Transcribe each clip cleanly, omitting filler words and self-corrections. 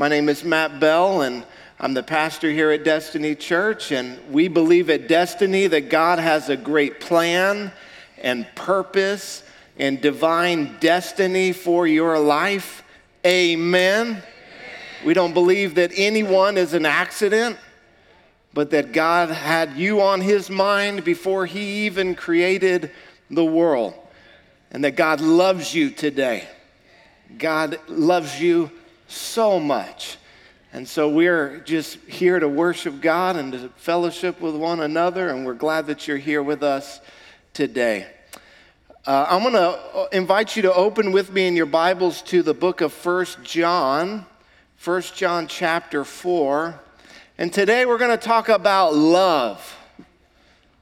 My name is Matt Bell, and I'm the pastor here at Destiny Church, and we believe at Destiny that God has a great plan and purpose and divine destiny for your life. Amen. We don't believe that anyone is an accident, but that God had you on his mind before he even created the world, and that God loves you today. God loves you so much. And so we're just here to worship God and to fellowship with one another, and we're glad that you're here with us today. I'm going to invite you to open with me in your Bibles to the book of 1 John chapter 4. And today we're going to talk about love.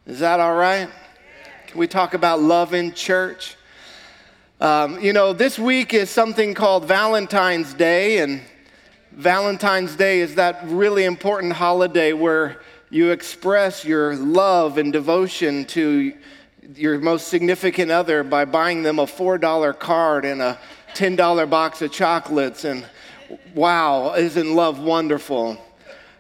Is that all right? Can we talk about love in church? This week is something called Valentine's Day, and Valentine's Day is that really important holiday where you express your love and devotion to your most significant other by buying them a $4 card and a $10 box of chocolates, and wow, isn't love wonderful?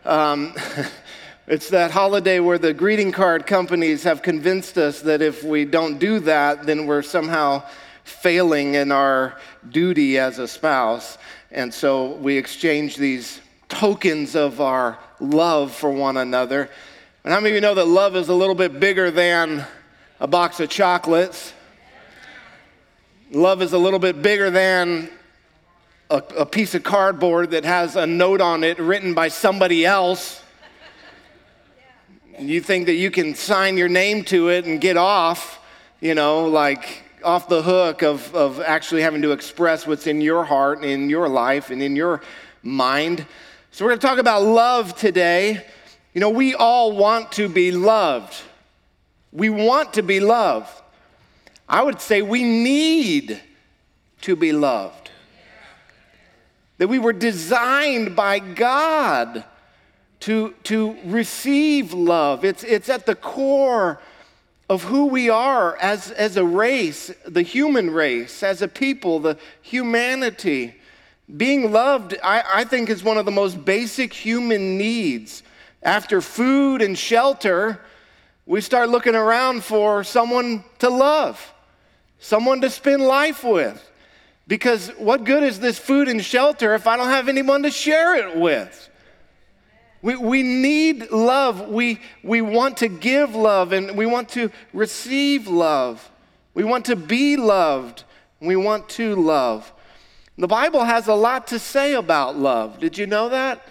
It's that holiday where the greeting card companies have convinced us that if we don't do that, then we're somehow failing in our duty as a spouse. And so we exchange these tokens of our love for one another. And how many of you know that love is a little bit bigger than a box of chocolates? Love is a little bit bigger than a piece of cardboard that has a note on it written by somebody else. You think that you can sign your name to it and get off, off the hook of actually having to express what's in your heart and in your life and in your mind. So we're going to talk about love today. We all want to be loved. We want to be loved. I would say we need to be loved. That we were designed by God to receive love. It's at the core of who we are as a race, the human race, as a people, the humanity. Being loved, I think, is one of the most basic human needs. After food and shelter, we start looking around for someone to love, someone to spend life with. Because what good is this food and shelter if I don't have anyone to share it with? We need love. We want to give love, and we want to receive love. We want to be loved. We want to love. The Bible has a lot to say about love. Did you know that?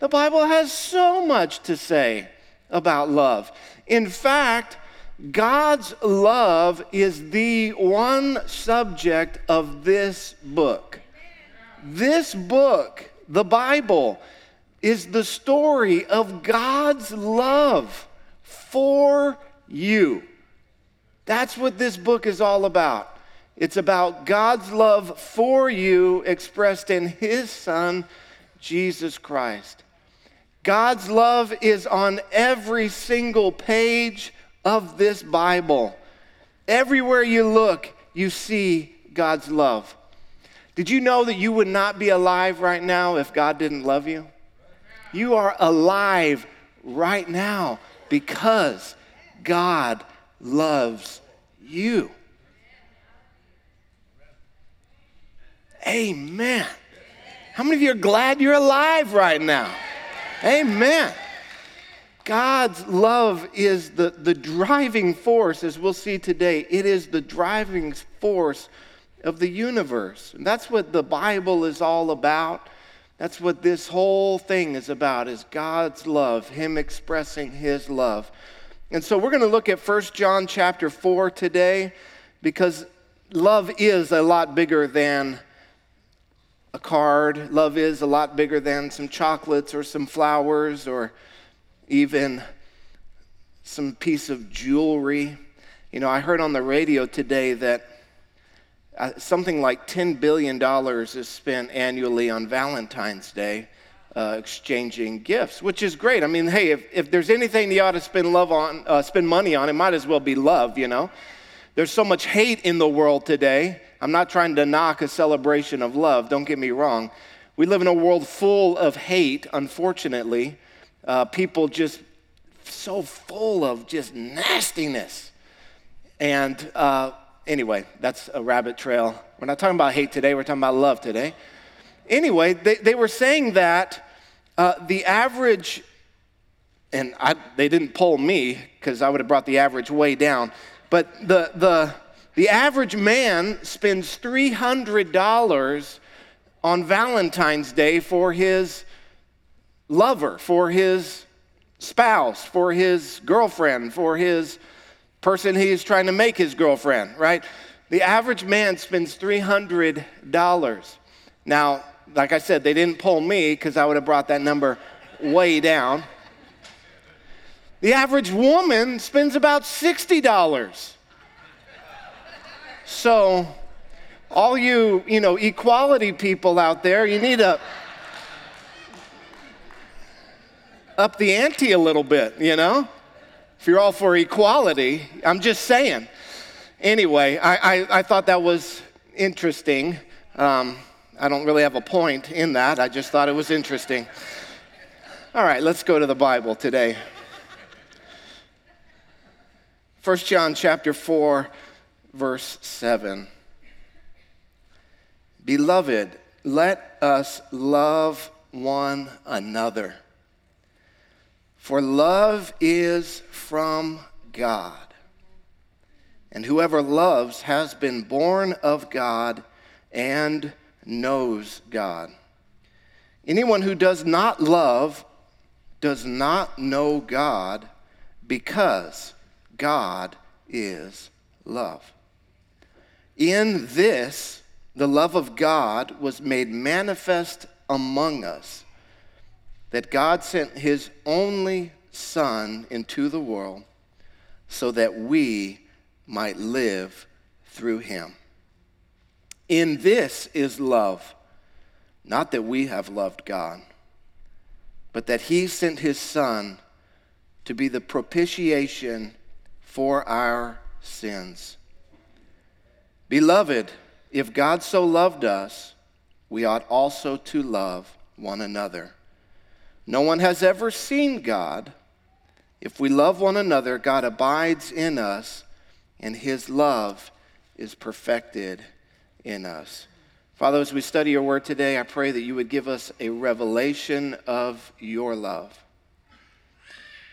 The Bible has so much to say about love. In fact, God's love is the one subject of this book. This book, the Bible, is the story of God's love for you. That's what this book is all about. It's about God's love for you expressed in his Son, Jesus Christ. God's love is on every single page of this Bible. Everywhere you look, you see God's love. Did you know that you would not be alive right now if God didn't love you? You are alive right now because God loves you. Amen. How many of you are glad you're alive right now? Amen. God's love is the driving force, as we'll see today. It is the driving force of the universe. And that's what the Bible is all about. That's what this whole thing is about, is God's love, him expressing his love. And so we're going to look at 1 John chapter 4 today, because love is a lot bigger than a card. Love is a lot bigger than some chocolates or some flowers or even some piece of jewelry. I heard on the radio today that something like $10 billion is spent annually on Valentine's Day exchanging gifts, which is great. I mean, hey, if there's anything you ought to spend money on, it might as well be love, There's so much hate in the world today. I'm not trying to knock a celebration of love. Don't get me wrong. We live in a world full of hate, unfortunately. People just so full of just nastiness. And anyway, that's a rabbit trail. We're not talking about hate today. We're talking about love today. Anyway, they were saying that the average, and they didn't poll me because I would have brought the average way down, but the average man spends $300 on Valentine's Day for his lover, for his spouse, for his girlfriend, for his person he is trying to make his girlfriend, right? The average man spends $300. Now, like I said, they didn't poll me because I would have brought that number way down. The average woman spends about $60. So all you equality people out there, you need to up the ante a little bit, If you're all for equality, I'm just saying. Anyway, I thought that was interesting. I don't really have a point in that. I just thought it was interesting. All right, let's go to the Bible today. 1 John chapter 4, verse 7. Beloved, let us love one another, for love is from God. And whoever loves has been born of God and knows God. Anyone who does not love does not know God, because God is love. In this, the love of God was made manifest among us, that God sent his only Son into the world so that we might live through him. In this is love, not that we have loved God, but that he sent his Son to be the propitiation for our sins. Beloved, if God so loved us, we ought also to love one another. No one has ever seen God. If we love one another, God abides in us, and his love is perfected in us. Father, as we study your word today, I pray that you would give us a revelation of your love.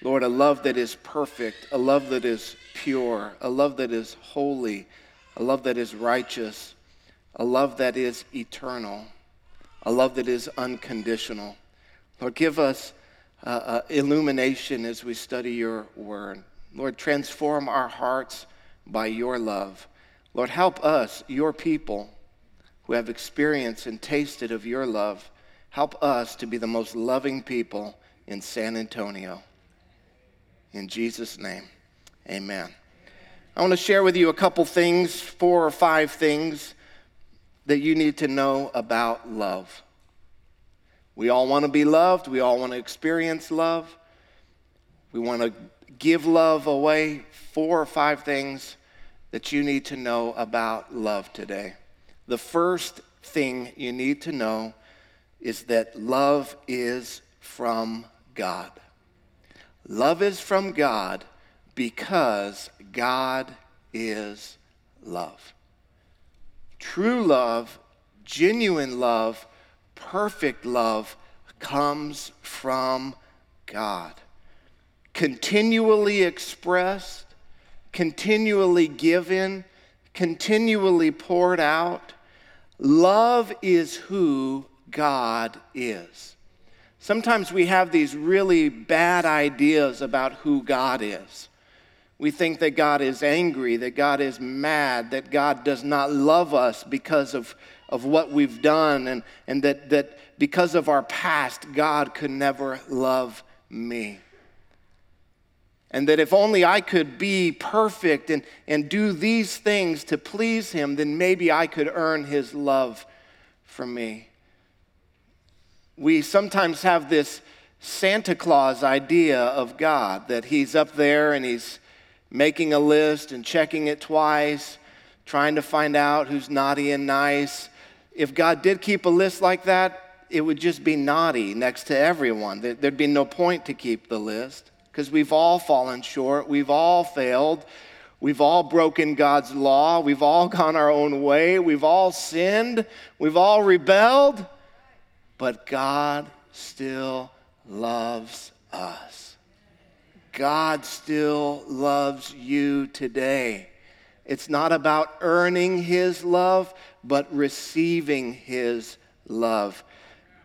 Lord, a love that is perfect, a love that is pure, a love that is holy, a love that is righteous, a love that is eternal, a love that is unconditional. Lord, give us illumination as we study your word. Lord, transform our hearts by your love. Lord, help us, your people, who have experienced and tasted of your love, help us to be the most loving people in San Antonio. In Jesus' name, amen. I want to share with you a couple things, 4 or 5 things that you need to know about love. We all want to be loved. We all want to experience love. We want to give love away. 4 or 5 things that you need to know about love today. The first thing you need to know is that love is from God. Love is from God because God is love. True love, genuine love, perfect love comes from God. Continually expressed, continually given, continually poured out. Love is who God is. Sometimes we have these really bad ideas about who God is. We think that God is angry, that God is mad, that God does not love us because of what we've done, and that because of our past, God could never love me. And that if only I could be perfect and do these things to please him, then maybe I could earn his love for me. We sometimes have this Santa Claus idea of God, that he's up there and he's making a list and checking it twice, trying to find out who's naughty and nice. If God did keep a list like that, it would just be naughty next to everyone. There'd be no point to keep the list because we've all fallen short. We've all failed. We've all broken God's law. We've all gone our own way. We've all sinned. We've all rebelled. But God still loves us. God still loves you today. It's not about earning his love, but receiving his love,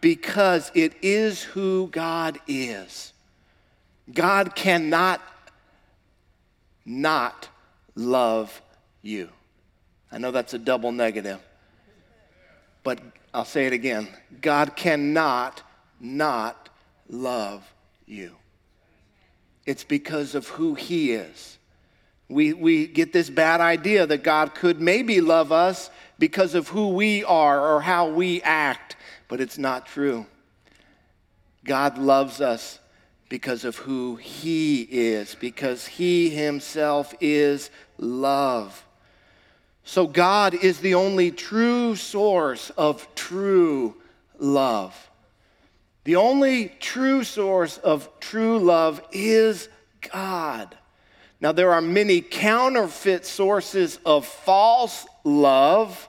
because it is who God is. God cannot not love you. I know that's a double negative, but I'll say it again. God cannot not love you. It's because of who he is. We get this bad idea that God could maybe love us because of who we are or how we act, but it's not true. God loves us because of who he is, because he himself is love. So God is the only true source of true love. The only true source of true love is God. Now, there are many counterfeit sources of false love,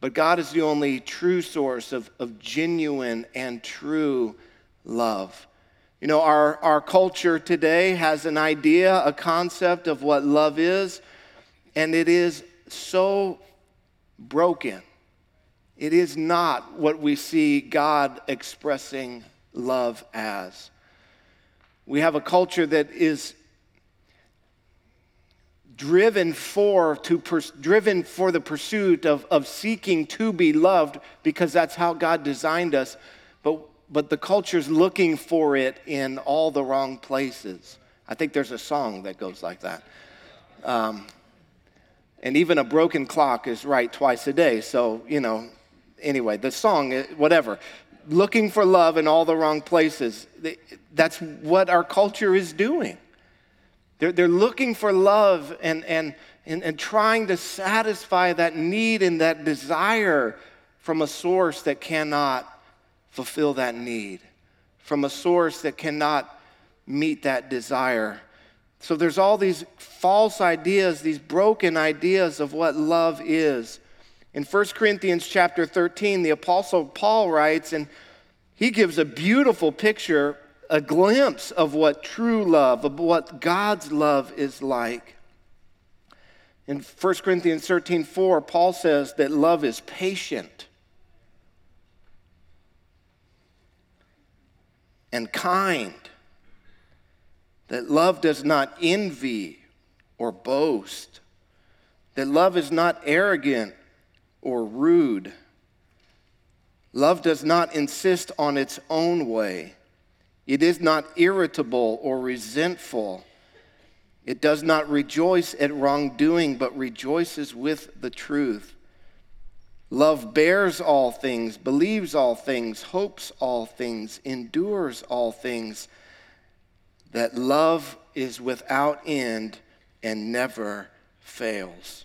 but God is the only true source of genuine and true love. You know, our culture today has an idea, a concept of what love is, and it is so broken. It is not what we see God expressing love as. We have a culture that is driven for the pursuit of seeking to be loved, because that's how God designed us. But the culture's looking for it in all the wrong places. I think there's a song that goes like that. And even a broken clock is right twice a day. So, you know, anyway, the song, whatever. Looking for love in all the wrong places. That's what our culture is doing. They're looking for love and trying to satisfy that need and that desire from a source that cannot fulfill that need, from a source that cannot meet that desire. So there's all these false ideas, these broken ideas of what love is. In 1 Corinthians chapter 13, the Apostle Paul writes, and he gives a beautiful picture, a glimpse of what true love, of what God's love is like. In 1 Corinthians 13:4, Paul says that love is patient and kind, that love does not envy or boast, that love is not arrogant or rude. Love does not insist on its own way. It is not irritable or resentful. It does not rejoice at wrongdoing, but rejoices with the truth. Love bears all things, believes all things, hopes all things, endures all things. That love is without end and never fails.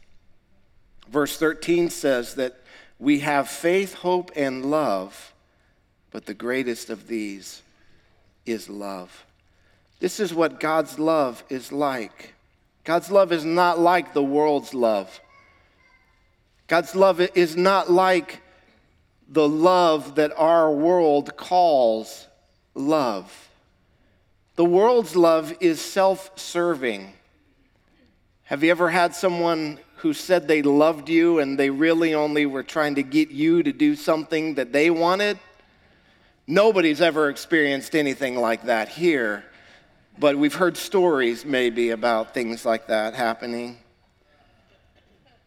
Verse 13 says that we have faith, hope, and love, but the greatest of these is love. This is what God's love is like. God's love is not like the world's love. God's love is not like the love that our world calls love. The world's love is self-serving. Have you ever had someone who said they loved you and they really only were trying to get you to do something that they wanted? Nobody's ever experienced anything like that here, but we've heard stories maybe about things like that happening.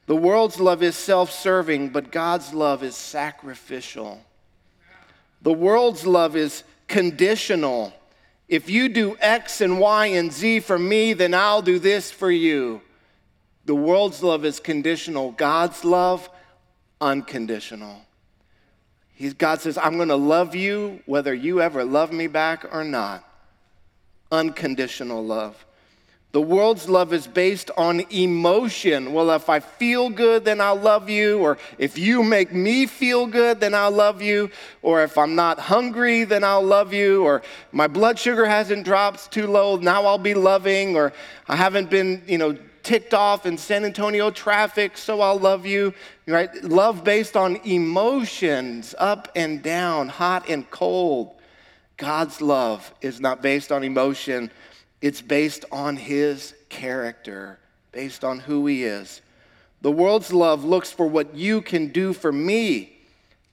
The world's love is self-serving, but God's love is sacrificial. The world's love is conditional. If you do X and Y and Z for me, then I'll do this for you. The world's love is conditional. God's love, unconditional. God says, I'm going to love you whether you ever love me back or not. Unconditional love. The world's love is based on emotion. Well, if I feel good, then I'll love you. Or if you make me feel good, then I'll love you. Or if I'm not hungry, then I'll love you. Or my blood sugar hasn't dropped too low, now I'll be loving. Or I haven't been, ticked off in San Antonio traffic, so I'll love you, right? Love based on emotions, up and down, hot and cold. God's love is not based on emotion. It's based on his character, based on who he is. The world's love looks for what you can do for me.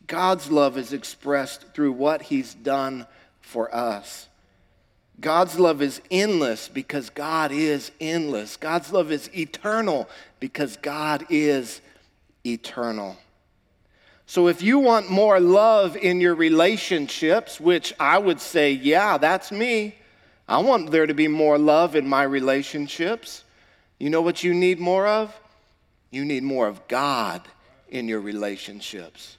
God's love is expressed through what he's done for us. God's love is endless because God is endless. God's love is eternal because God is eternal. So if you want more love in your relationships, which I would say, yeah, that's me. I want there to be more love in my relationships. You know what you need more of? You need more of God in your relationships.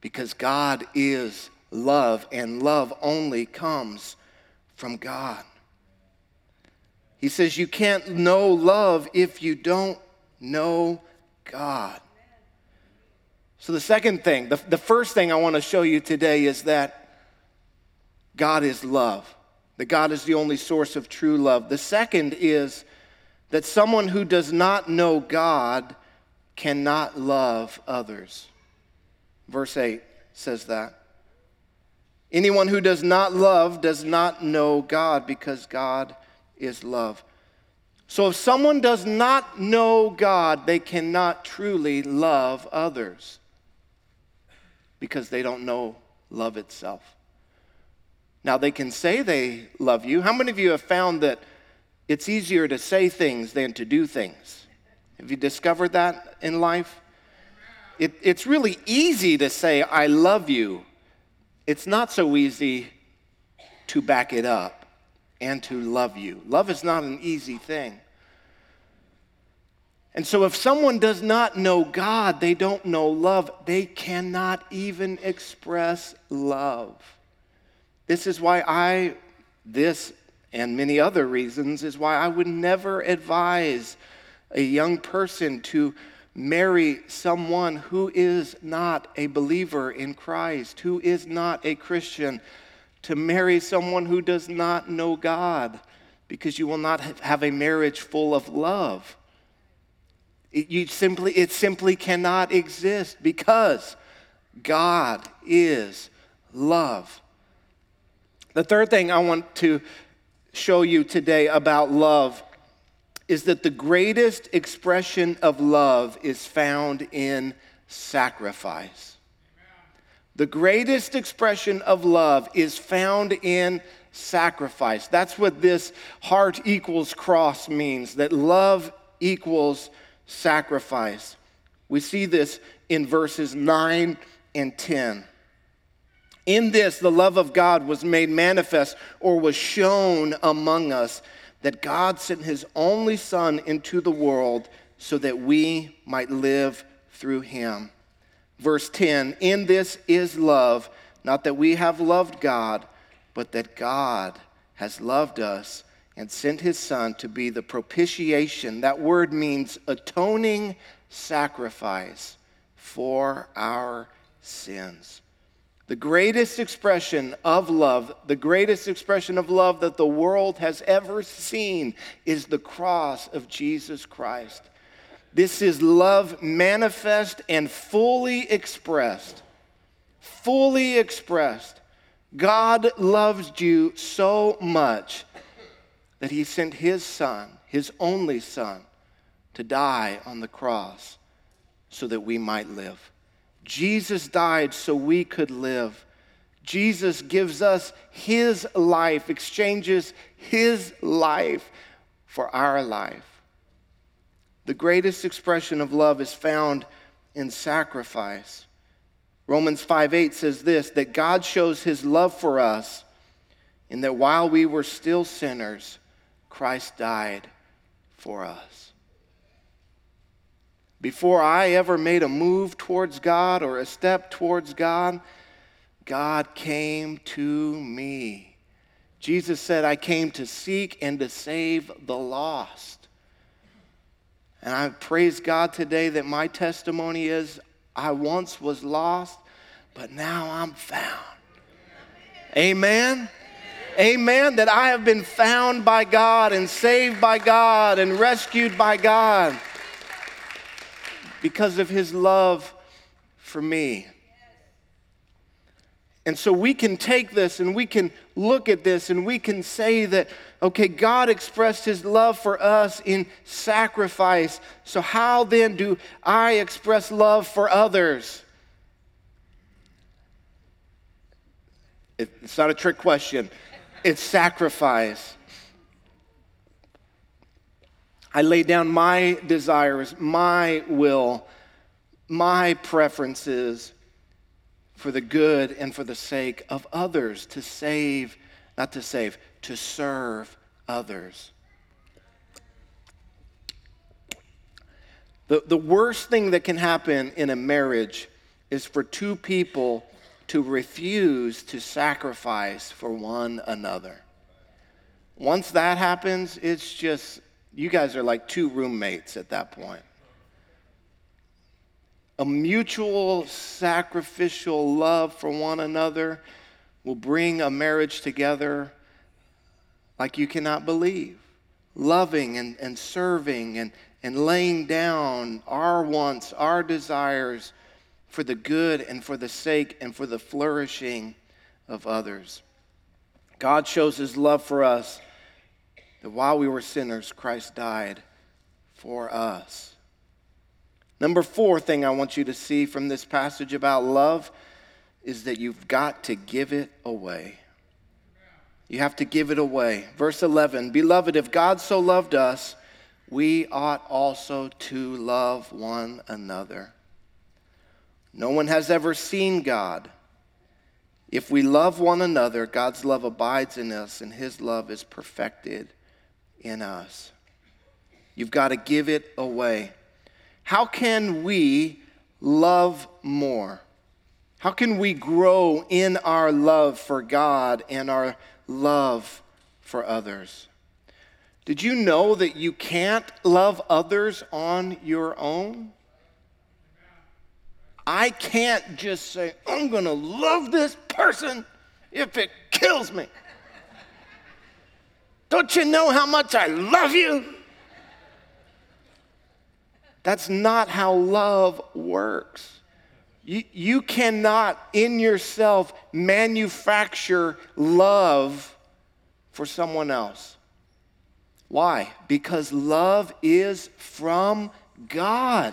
Because God is love, and love only comes from God. He says you can't know love if you don't know God. So the second thing, the first thing I want to show you today is that God is love. That God is the only source of true love. The second is that someone who does not know God cannot love others. Verse 8 says that. Anyone who does not love does not know God because God is love. So if someone does not know God, they cannot truly love others because they don't know love itself. Now, they can say they love you. How many of you have found that it's easier to say things than to do things? Have you discovered that in life? It's really easy to say, I love you. It's not so easy to back it up and to love you. Love is not an easy thing. And so if someone does not know God, they don't know love. They cannot even express love. This is why this and many other reasons, is why I would never advise a young person to marry someone who is not a believer in Christ, who is not a Christian, to marry someone who does not know God, because you will not have a marriage full of love. It simply cannot exist because God is love. The third thing I want to show you today about love is that the greatest expression of love is found in sacrifice. The greatest expression of love is found in sacrifice. That's what this heart equals cross means, that love equals sacrifice. We see this in verses 9 and 10. In this, the love of God was made manifest, or was shown among us, that God sent his only Son into the world so that we might live through him. Verse 10, in this is love, not that we have loved God, but that God has loved us and sent his Son to be the propitiation. That word means atoning sacrifice for our sins. The greatest expression of love, the greatest expression of love that the world has ever seen, is the cross of Jesus Christ. This is love manifest and fully expressed. Fully expressed. God loved you so much that he sent his Son, his only Son, to die on the cross so that we might live. Jesus died so we could live. Jesus gives us his life, exchanges his life for our life. The greatest expression of love is found in sacrifice. Romans 5:8 says this, that God shows his love for us in that while we were still sinners, Christ died for us. Before I ever made a move towards God or a step towards God, God came to me. Jesus said, I came to seek and to save the lost. And I praise God today that my testimony is, I once was lost, but now I'm found. Amen? Amen, that I have been found by God and saved by God and rescued by God because of his love for me. And so we can take this and we can look at this and we can say that, okay, God expressed his love for us in sacrifice. So how then do I express love for others? It's not a trick question. It's sacrifice. I lay down my desires, my will, my preferences for the good and for the sake of others, to serve others. The worst thing that can happen in a marriage is for two people to refuse to sacrifice for one another. Once that happens, it's just, you guys are like two roommates at that point. A mutual sacrificial love for one another will bring a marriage together like you cannot believe. Loving and serving and laying down our wants, our desires, for the good and for the sake and for the flourishing of others. God shows his love for us that while we were sinners, Christ died for us. Number 4 thing I want you to see from this passage about love is that you've got to give it away. You have to give it away. Verse 11, beloved, if God so loved us, we ought also to love one another. No one has ever seen God. If we love one another, God's love abides in us and his love is perfected in us. You've got to give it away. How can we love more? How can we grow in our love for God and our love for others? Did you know that you can't love others on your own? I can't just say, I'm going to love this person if it kills me. Don't you know how much I love you? That's not how love works. You cannot in yourself manufacture love for someone else. Why? Because love is from God.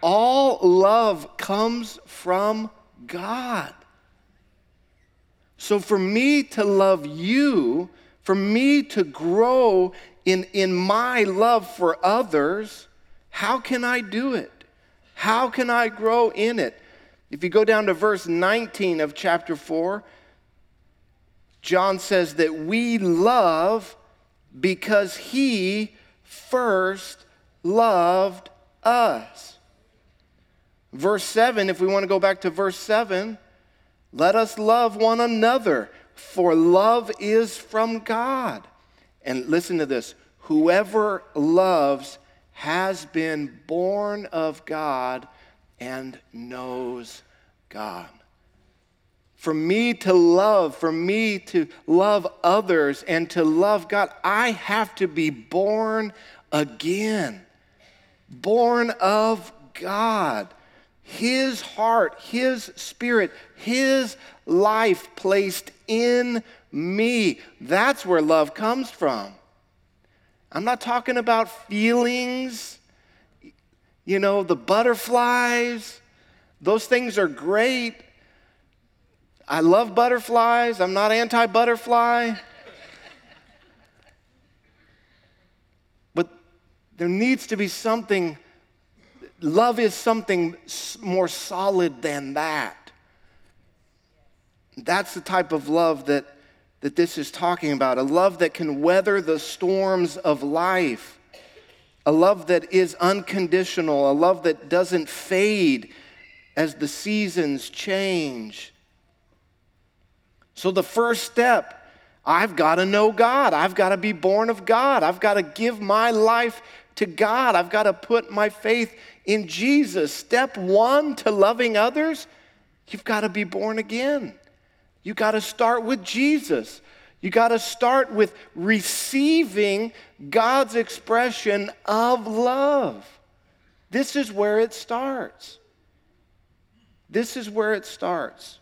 All love comes from God. So for me to love you, for me to grow in my love for others, how can I do it? How can I grow in it? If you go down to verse 19 of chapter 4, John says that we love because he first loved us. Verse 7, if we want to go back to verse 7, let us love one another, for love is from God. And listen to this, whoever loves has been born of God and knows God. For me to love others and to love God, I have to be born again, born of God. His heart, his spirit, his life placed in me. That's where love comes from. I'm not talking about feelings, the butterflies. Those things are great. I love butterflies. I'm not anti-butterfly. But there needs to be something. Love is something more solid than that. That's the type of love that this is talking about, a love that can weather the storms of life, a love that is unconditional, a love that doesn't fade as the seasons change. So the first step, I've got to know God. I've got to be born of God. I've got to give my life to God. I've got to put my faith in Jesus. Step one to loving others, you've got to be born again. You got to start with Jesus. You got to start with receiving God's expression of love. This is where it starts. This is where it starts.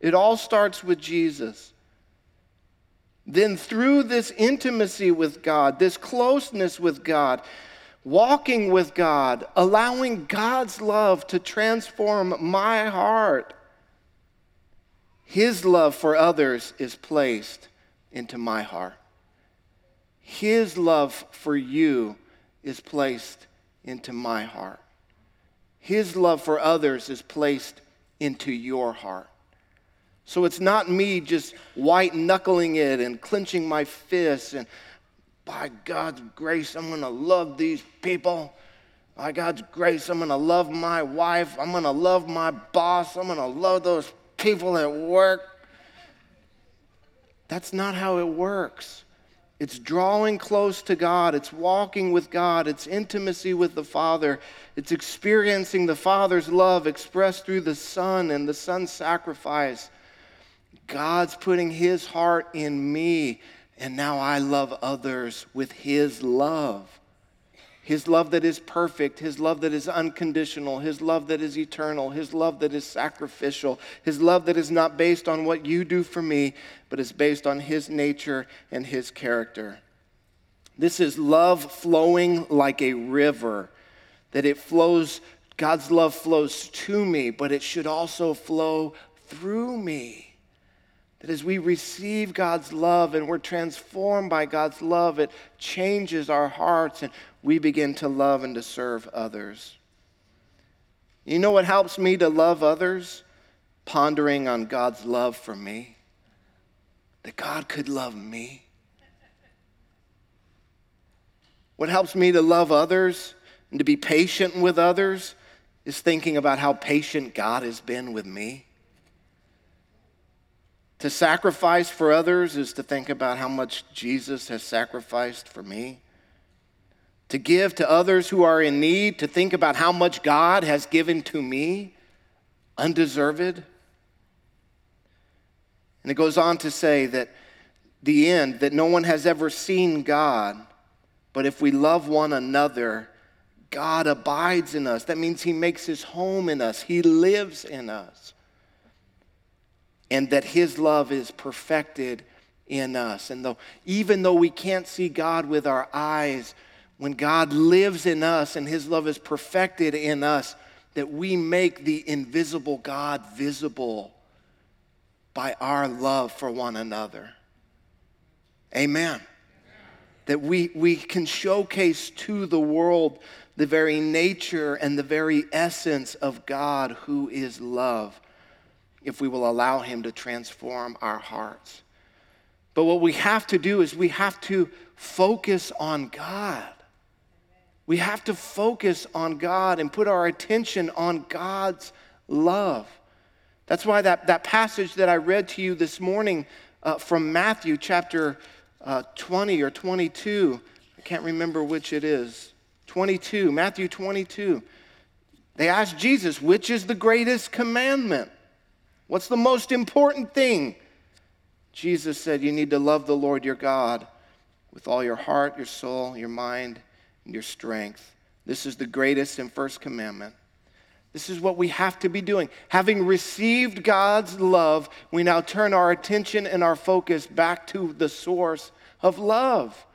It all starts with Jesus. Then through this intimacy with God, this closeness with God, walking with God, allowing God's love to transform my heart, His love for others is placed into my heart. His love for you is placed into my heart. His love for others is placed into your heart. So it's not me just white-knuckling it and clenching my fists and, by God's grace, I'm going to love these people. By God's grace, I'm going to love my wife. I'm going to love my boss. I'm going to love those people at work. That's not how it works. It's drawing close to God. It's walking with God. It's intimacy with the Father. It's experiencing the Father's love expressed through the Son and the Son's sacrifice. God's putting His heart in me, and now I love others with His love. His love that is perfect, His love that is unconditional, His love that is eternal, His love that is sacrificial, His love that is not based on what you do for me, but is based on His nature and His character. This is love flowing like a river, that it flows, God's love flows to me, but it should also flow through me. That as we receive God's love and we're transformed by God's love, it changes our hearts and we begin to love and to serve others. You know what helps me to love others? Pondering on God's love for me. That God could love me. What helps me to love others and to be patient with others is thinking about how patient God has been with me. To sacrifice for others is to think about how much Jesus has sacrificed for me. To give to others who are in need, to think about how much God has given to me, undeserved. And it goes on to say that the end, that no one has ever seen God, but if we love one another, God abides in us. That means He makes His home in us. He lives in us. And that His love is perfected in us. And even though we can't see God with our eyes, when God lives in us and His love is perfected in us, that we make the invisible God visible by our love for one another. Amen. That we can showcase to the world the very nature and the very essence of God, who is love, if we will allow Him to transform our hearts. But what we have to do is we have to focus on God. We have to focus on God and put our attention on God's love. That's why that passage that I read to you this morning from Matthew chapter 20 or 22, I can't remember which it is, 22, Matthew 22. They asked Jesus, which is the greatest commandment? What's the most important thing? Jesus said, you need to love the Lord your God with all your heart, your soul, your mind, and your strength. This is the greatest and first commandment. This is what we have to be doing. Having received God's love, we now turn our attention and our focus back to the source of love.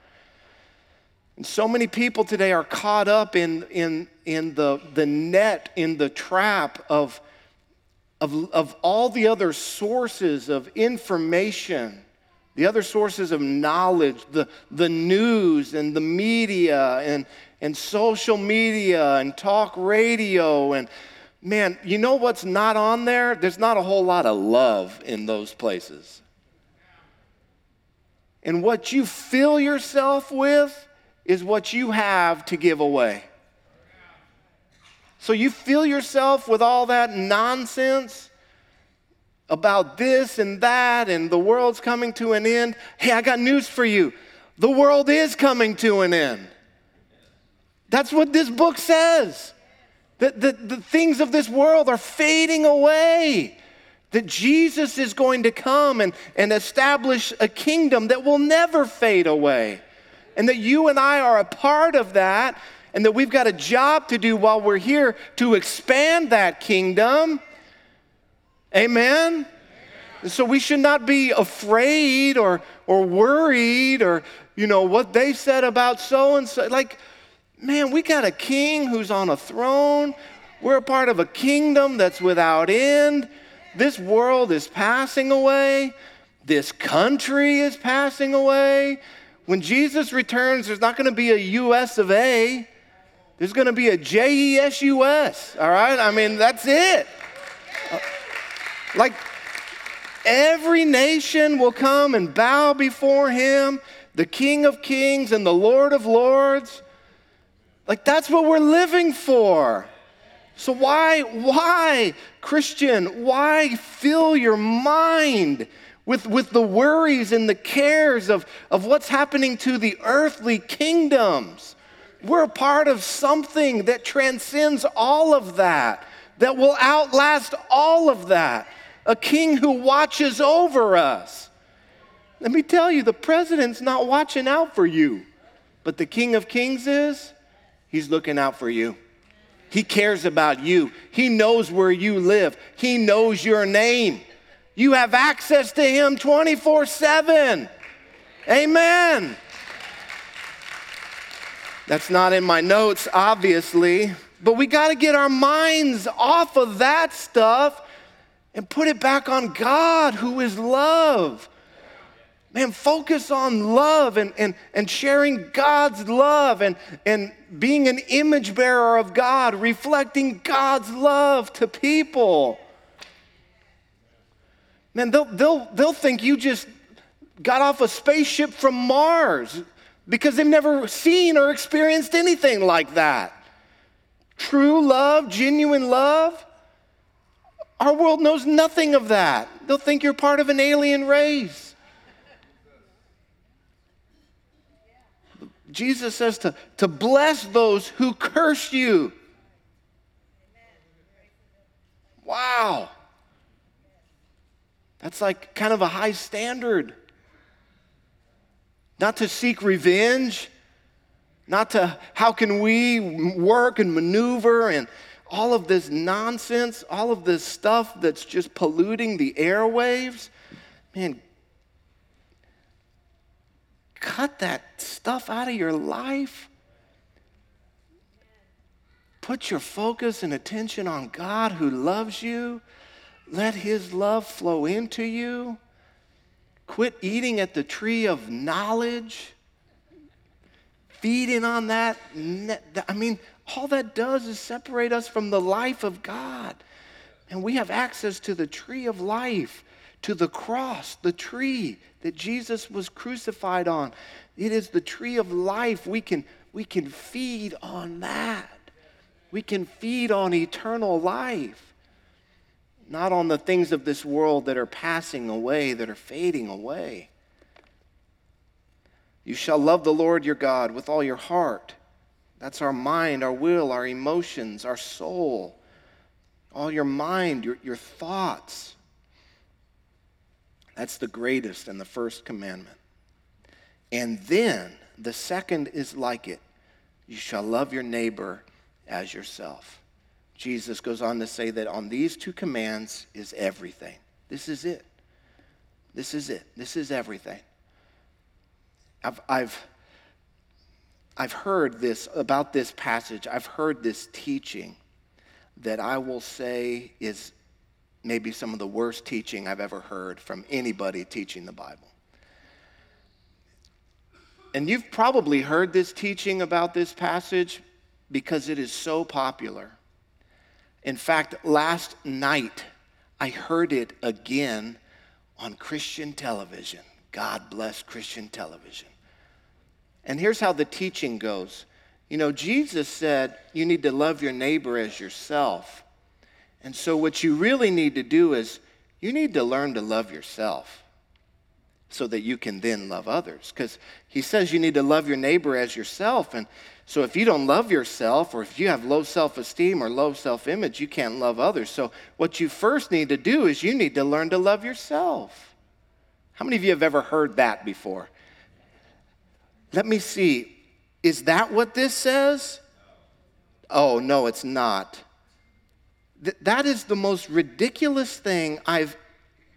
And so many people today are caught up in the net, in the trap of all the other sources of information, the other sources of knowledge, the news and the media and social media and talk radio. And man, you know what's not on there? There's not a whole lot of love in those places. And what you fill yourself with is what you have to give away. So you fill yourself with all that nonsense, about this and that and the world's coming to an end. Hey, I got news for you. The world is coming to an end. That's what this book says. That the things of this world are fading away. That Jesus is going to come and establish a kingdom that will never fade away. And that you and I are a part of that. And that we've got a job to do while we're here to expand that kingdom. Amen? Amen. So we should not be afraid or worried or, you know, what they said about so-and-so. Like, man, we got a king who's on a throne. We're a part of a kingdom that's without end. This world is passing away. This country is passing away. When Jesus returns, there's not going to be a U.S. of A. There's going to be a J-E-S-U-S, all right? I mean, that's it. Like, every nation will come and bow before him, the King of Kings and the Lord of Lords. Like, that's what we're living for. So why, Christian, why fill your mind with the worries and the cares of what's happening to the earthly kingdoms? We're a part of something that transcends all of that, that will outlast all of that. A king who watches over us. Let me tell you, the president's not watching out for you, but the King of Kings is. He's looking out for you. He cares about you. He knows where you live. He knows your name. You have access to him 24/7. Amen. That's not in my notes, obviously. But we got to get our minds off of that stuff and put it back on God, who is love. Man, focus on love and sharing God's love and being an image bearer of God, reflecting God's love to people. Man, they'll think you just got off a spaceship from Mars because they've never seen or experienced anything like that. True love, genuine love. Our world knows nothing of that. They'll think you're part of an alien race. Jesus says to bless those who curse you. Wow. That's like kind of a high standard. Not to seek revenge. Not to how can we work and maneuver and all of this nonsense, all of this stuff that's just polluting the airwaves. Man, cut that stuff out of your life. Put your focus and attention on God who loves you. Let his love flow into you. Quit eating at the tree of knowledge. Feeding on that. I mean, all that does is separate us from the life of God. And we have access to the tree of life, to the cross, the tree that Jesus was crucified on. It is the tree of life. We can feed on that. We can feed on eternal life. Not on the things of this world that are passing away, that are fading away. You shall love the Lord your God with all your heart. That's our mind, our will, our emotions, our soul. All your mind, your thoughts. That's the greatest and the first commandment. And then the second is like it. You shall love your neighbor as yourself. Jesus goes on to say that on these two commands is everything. This is it. This is it. This is everything. I've heard this about this passage. I've heard this teaching that I will say is maybe some of the worst teaching I've ever heard from anybody teaching the Bible. And you've probably heard this teaching about this passage because it is so popular. In fact, last night, I heard it again on Christian television. God bless Christian television. And here's how the teaching goes. You know, Jesus said, you need to love your neighbor as yourself. And so what you really need to do is You need to learn to love yourself so that you can then love others. Because he says you need to love your neighbor as yourself. And so if you don't love yourself, or if you have low self-esteem or low self-image, you can't love others. So what you first need to do is you need to learn to love yourself. How many of you have ever heard that before? Let me see. Is that what this says? Oh, no, it's not. That is the most ridiculous thing I've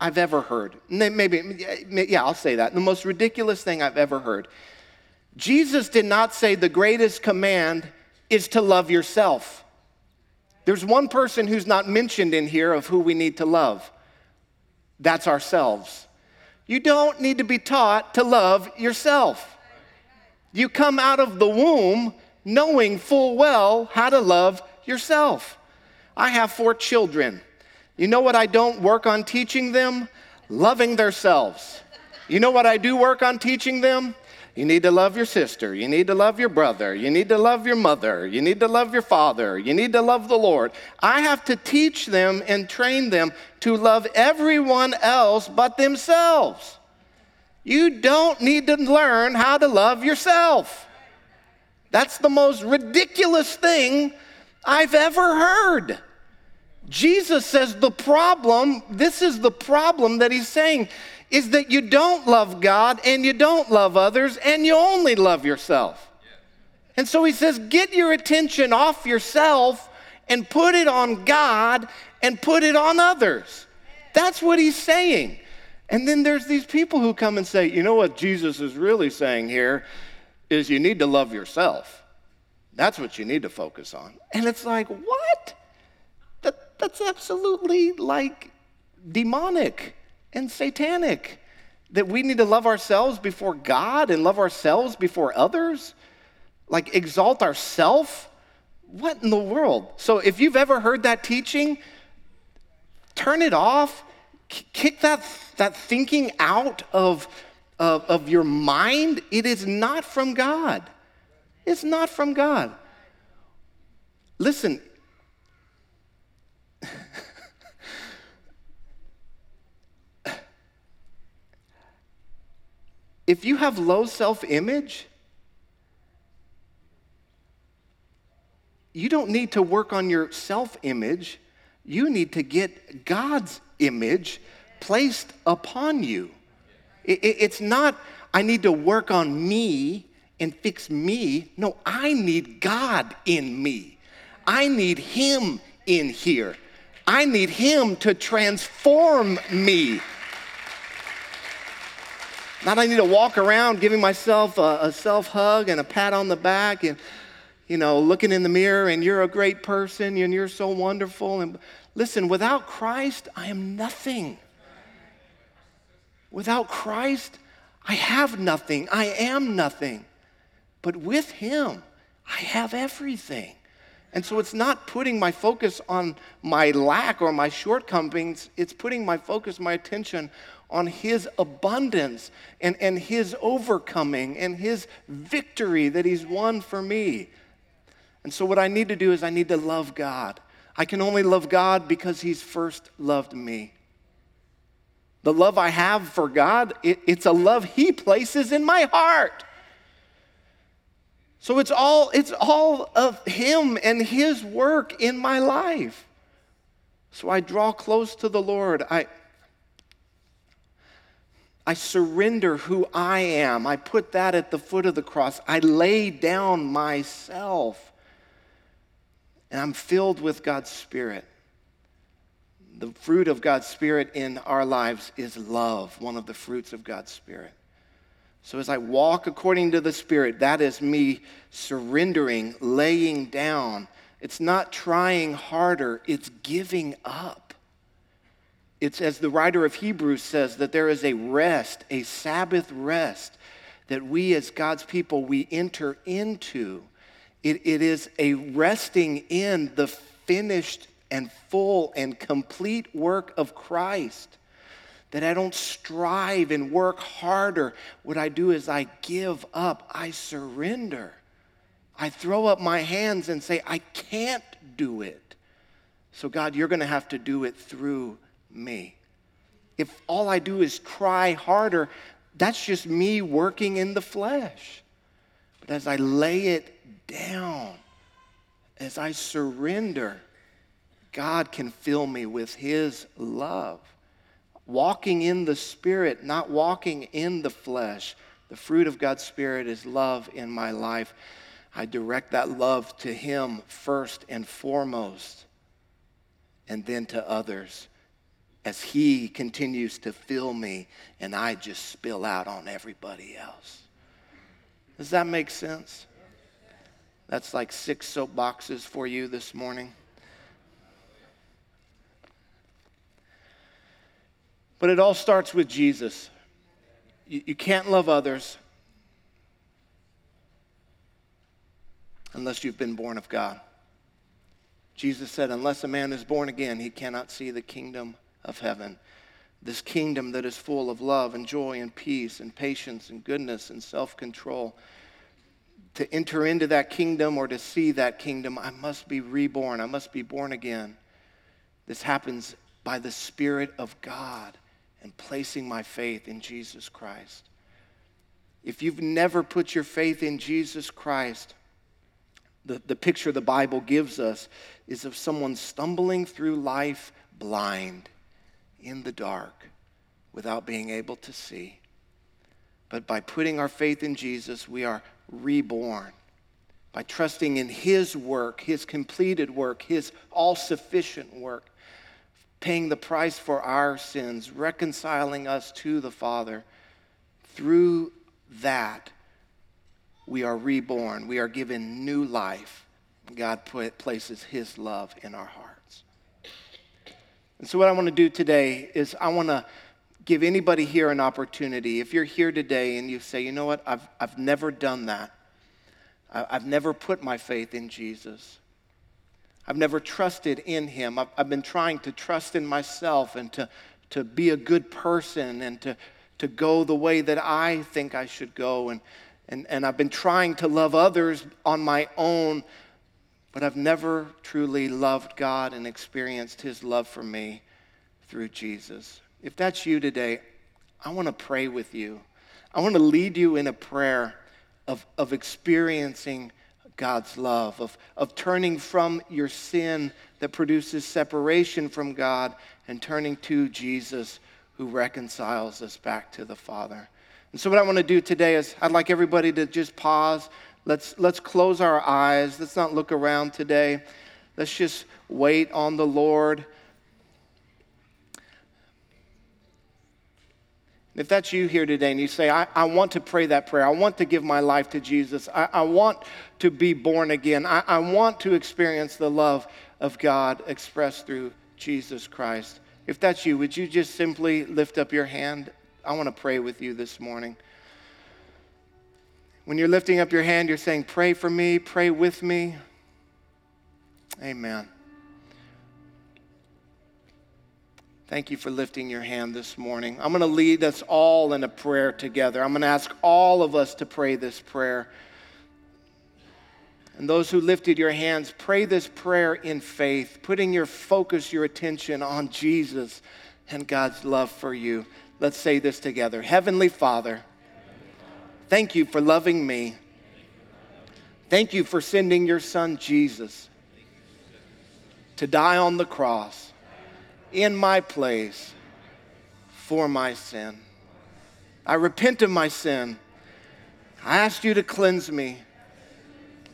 ever heard. Maybe, yeah, I'll say that. The most ridiculous thing I've ever heard. Jesus did not say the greatest command is to love yourself. There's one person who's not mentioned in here of who we need to love. That's ourselves. You don't need to be taught to love yourself. You come out of the womb knowing full well how to love yourself. I have 4 children. You know what I don't work on teaching them? Loving themselves. You know what I do work on teaching them? You need to love your sister. You need to love your brother. You need to love your mother. You need to love your father. You need to love the Lord. I have to teach them and train them to love everyone else but themselves. You don't need to learn how to love yourself. That's the most ridiculous thing I've ever heard. Jesus says the problem, this is the problem that he's saying, is that you don't love God and you don't love others and you only love yourself. Yeah. And so he says, get your attention off yourself and put it on God and put it on others. That's what he's saying. And then there's these people who come and say, you know what Jesus is really saying here is you need to love yourself. That's what you need to focus on. And it's like, what? That's absolutely like demonic and satanic, that we need to love ourselves before God and love ourselves before others, like exalt ourself. What in the world? So if you've ever heard that teaching, turn it off, kick that thinking out of your mind. It is not from God. It's not from God. Listen, if you have low self-image, you don't need to work on your self-image. You need to get God's image placed upon you. It's not, I need to work on me and fix me. No, I need God in me. I need Him in here. I need Him to transform me. Not I need to walk around giving myself a self-hug and a pat on the back and, looking in the mirror and you're a great person and you're so wonderful. And listen, without Christ, I am nothing. Without Christ, I have nothing. I am nothing. But with Him, I have everything. And so it's not putting my focus on my lack or my shortcomings. It's putting my focus, my attention on His abundance and His overcoming and His victory that He's won for me. And so what I need to do is I need to love God. I can only love God because He's first loved me. The love I have for God, it's a love He places in my heart. So it's all of Him and His work in my life. So I draw close to the Lord. I surrender who I am. I put that at the foot of the cross. I lay down myself. And I'm filled with God's Spirit. The fruit of God's Spirit in our lives is love, one of the fruits of God's Spirit. So as I walk according to the Spirit, that is me surrendering, laying down. It's not trying harder, it's giving up. It's as the writer of Hebrews says, that there is a rest, a Sabbath rest, that we as God's people, we enter into. It is a resting in the finished and full and complete work of Christ. That I don't strive and work harder. What I do is I give up. I surrender. I throw up my hands and say, I can't do it. So God, you're going to have to do it through me. if all I do is try harder, that's just me working in the flesh. But as I lay it down, as I surrender, God can fill me with his love. Walking in the Spirit, not walking in the flesh. The fruit of God's Spirit is love in my life. I direct that love to him first and foremost, and then to others as he continues to fill me and I just spill out on everybody else. Does that make sense? That's like 6 soapboxes for you this morning. But it all starts with Jesus. You can't love others unless you've been born of God. Jesus said, unless a man is born again, he cannot see the kingdom of heaven. This kingdom that is full of love and joy and peace and patience and goodness and self-control. To enter into that kingdom or to see that kingdom, I must be reborn. I must be born again. This happens by the Spirit of God and placing my faith in Jesus Christ. If you've never put your faith in Jesus Christ, the picture the Bible gives us is of someone stumbling through life blind, in the dark, without being able to see. But by putting our faith in Jesus, we are reborn. By trusting in his work, his completed work, his all-sufficient work, paying the price for our sins, reconciling us to the Father, through that, we are reborn. We are given new life. God places his love in our hearts. And so what I want to do today is I want to give anybody here an opportunity. If you're here today and you say, you know what, I've never done that. I've never put my faith in Jesus. I've never trusted in him. I've been trying to trust in myself and to be a good person and to go the way that I think I should go. And I've been trying to love others on my own, but I've never truly loved God and experienced his love for me through Jesus. If that's you today, I want to pray with you. I want to lead you in a prayer of experiencing God's love, of turning from your sin that produces separation from God and turning to Jesus who reconciles us back to the Father. And so what I want to do today is I'd like everybody to just pause. Let's close our eyes. Let's not look around today. Let's just wait on the Lord. If that's you here today and you say, I want to pray that prayer. I want to give my life to Jesus. I want to be born again. I want to experience the love of God expressed through Jesus Christ. If that's you, would you just simply lift up your hand? I want to pray with you this morning. When you're lifting up your hand, you're saying, pray for me, pray with me. Amen. Thank you for lifting your hand this morning. I'm going to lead us all in a prayer together. I'm going to ask all of us to pray this prayer. And those who lifted your hands, pray this prayer in faith, putting your focus, your attention on Jesus and God's love for you. Let's say this together. Heavenly Father, thank you for loving me. Thank you for sending your son Jesus to die on the cross in my place for my sin. I repent of my sin. I ask you to cleanse me.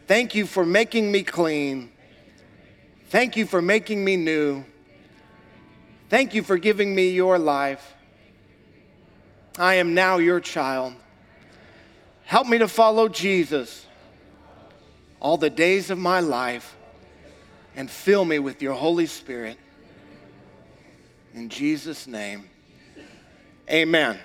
Thank you for making me clean. Thank you for making me new. Thank you for giving me your life. I am now your child. Help me to follow Jesus all the days of my life and fill me with your Holy Spirit. In Jesus' name, amen.